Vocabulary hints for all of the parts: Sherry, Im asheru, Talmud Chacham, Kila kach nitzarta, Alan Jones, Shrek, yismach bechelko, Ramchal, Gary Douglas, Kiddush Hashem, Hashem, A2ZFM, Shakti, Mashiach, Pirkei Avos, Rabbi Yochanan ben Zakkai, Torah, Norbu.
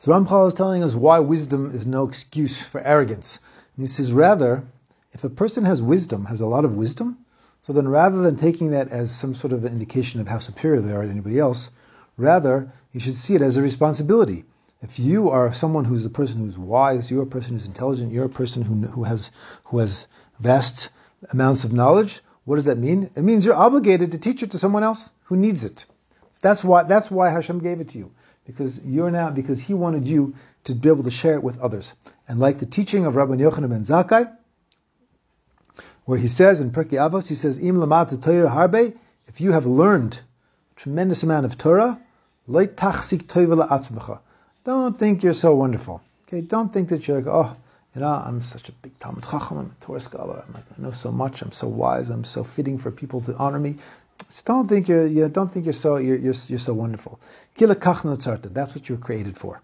So Ramchal is telling us why wisdom is no excuse for arrogance. And he says, rather, if a person has wisdom, has a lot of wisdom, so then rather than taking that as some sort of an indication of how superior they are to anybody else, rather, you should see it as a responsibility. If you are someone who's a person who's wise, you're a person who's intelligent, you're a person who has vast amounts of knowledge, what does that mean? It means you're obligated to teach it to someone else who needs it. That's why Hashem gave it to you. Because He wanted you to be able to share it with others. And like the teaching of Rabbi Yochanan ben Zakkai, where he says in Pirkei Avos, he says, Im harbe, if you have learned a tremendous amount of Torah, don't think you're so wonderful. Okay, don't think that you're like, I'm such a big Talmud Chacham, I'm a Torah scholar, I know so much, I'm so wise, I'm so fitting for people to honor me. So don't think you're so wonderful. Kila kach nitzarta. That's what you're created for.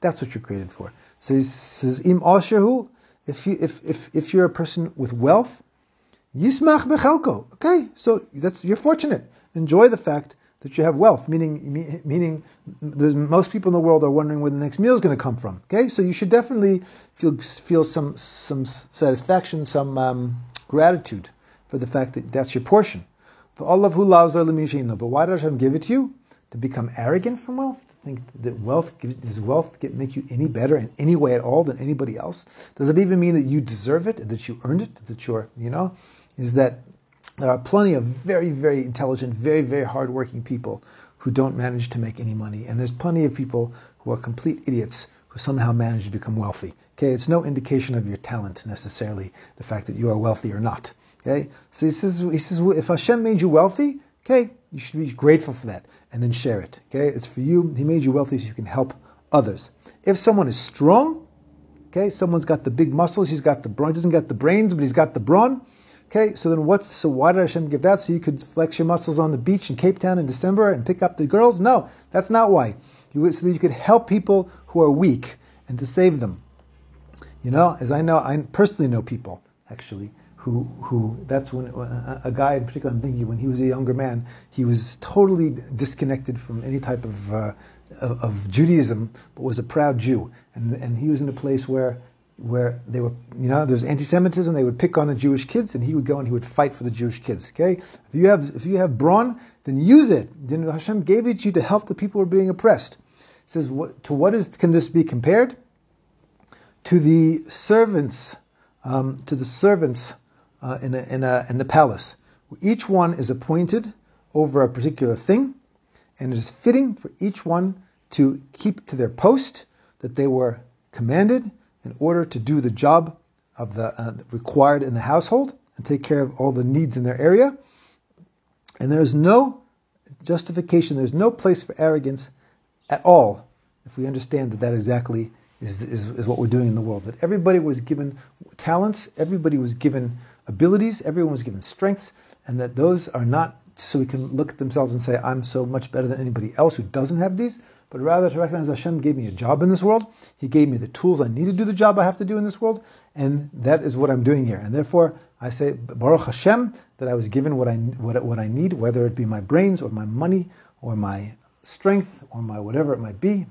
That's what you're created for. So he says, Im asheru. If you're a person with wealth, yismach bechelko. Okay, so you're fortunate. Enjoy the fact that you have wealth. Meaning, most people in the world are wondering where the next meal is going to come from. Okay, so you should definitely feel some satisfaction, some gratitude for the fact that that's your portion. But why does Hashem give it to you? To become arrogant from wealth? To think that does wealth make you any better in any way at all than anybody else? Does it even mean that you deserve it, that you earned it, that is that there are plenty of very, very intelligent, very, very hardworking people who don't manage to make any money, and there's plenty of people who are complete idiots who somehow manage to become wealthy. Okay, it's no indication of your talent necessarily, the fact that you are wealthy or not. Okay, so he says, if Hashem made you wealthy, okay, you should be grateful for that and then share it. Okay, it's for you. He made you wealthy so you can help others. If someone is strong, okay, someone's got the big muscles, he's got the brawn, he doesn't got the brains, but he's got the brawn. Okay, so why did Hashem give that? So you could flex your muscles on the beach in Cape Town in December and pick up the girls? No, that's not why. So that you could help people who are weak and to save them. I personally know people actually. Who? That's when a guy in particular. I'm thinking when he was a younger man, he was totally disconnected from any type of Judaism, but was a proud Jew, and he was in a place where they were, there's anti-Semitism. They would pick on the Jewish kids, and he would go and he would fight for the Jewish kids. Okay, if you have brawn, then use it. Then Hashem gave it to you to help the people who are being oppressed. It says, can this be compared? To the servants. In the palace. Each one is appointed over a particular thing, and it is fitting for each one to keep to their post that they were commanded in order to do the job of the required in the household and take care of all the needs in their area. And there is no justification, there's no place for arrogance at all if we understand that exactly is what we're doing in the world. That everybody was given talents, everybody was given abilities, everyone was given strengths, and that those are not so we can look at themselves and say, I'm so much better than anybody else who doesn't have these, but rather to recognize Hashem gave me a job in this world, He gave me the tools I need to do the job I have to do in this world, and that is what I'm doing here. And therefore, I say, Baruch Hashem, that I was given what I need, whether it be my brains, or my money, or my strength, or my whatever it might be,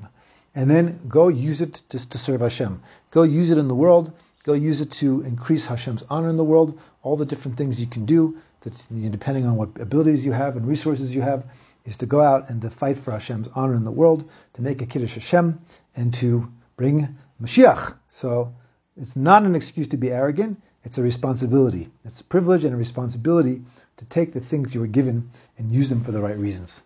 and then go use it to serve Hashem. Go use it in the world. Go use it to increase Hashem's honor in the world. All the different things you can do, that depending on what abilities you have and resources you have, is to go out and to fight for Hashem's honor in the world, to make a Kiddush Hashem, and to bring Mashiach. So it's not an excuse to be arrogant. It's a responsibility. It's a privilege and a responsibility to take the things you were given and use them for the right reasons.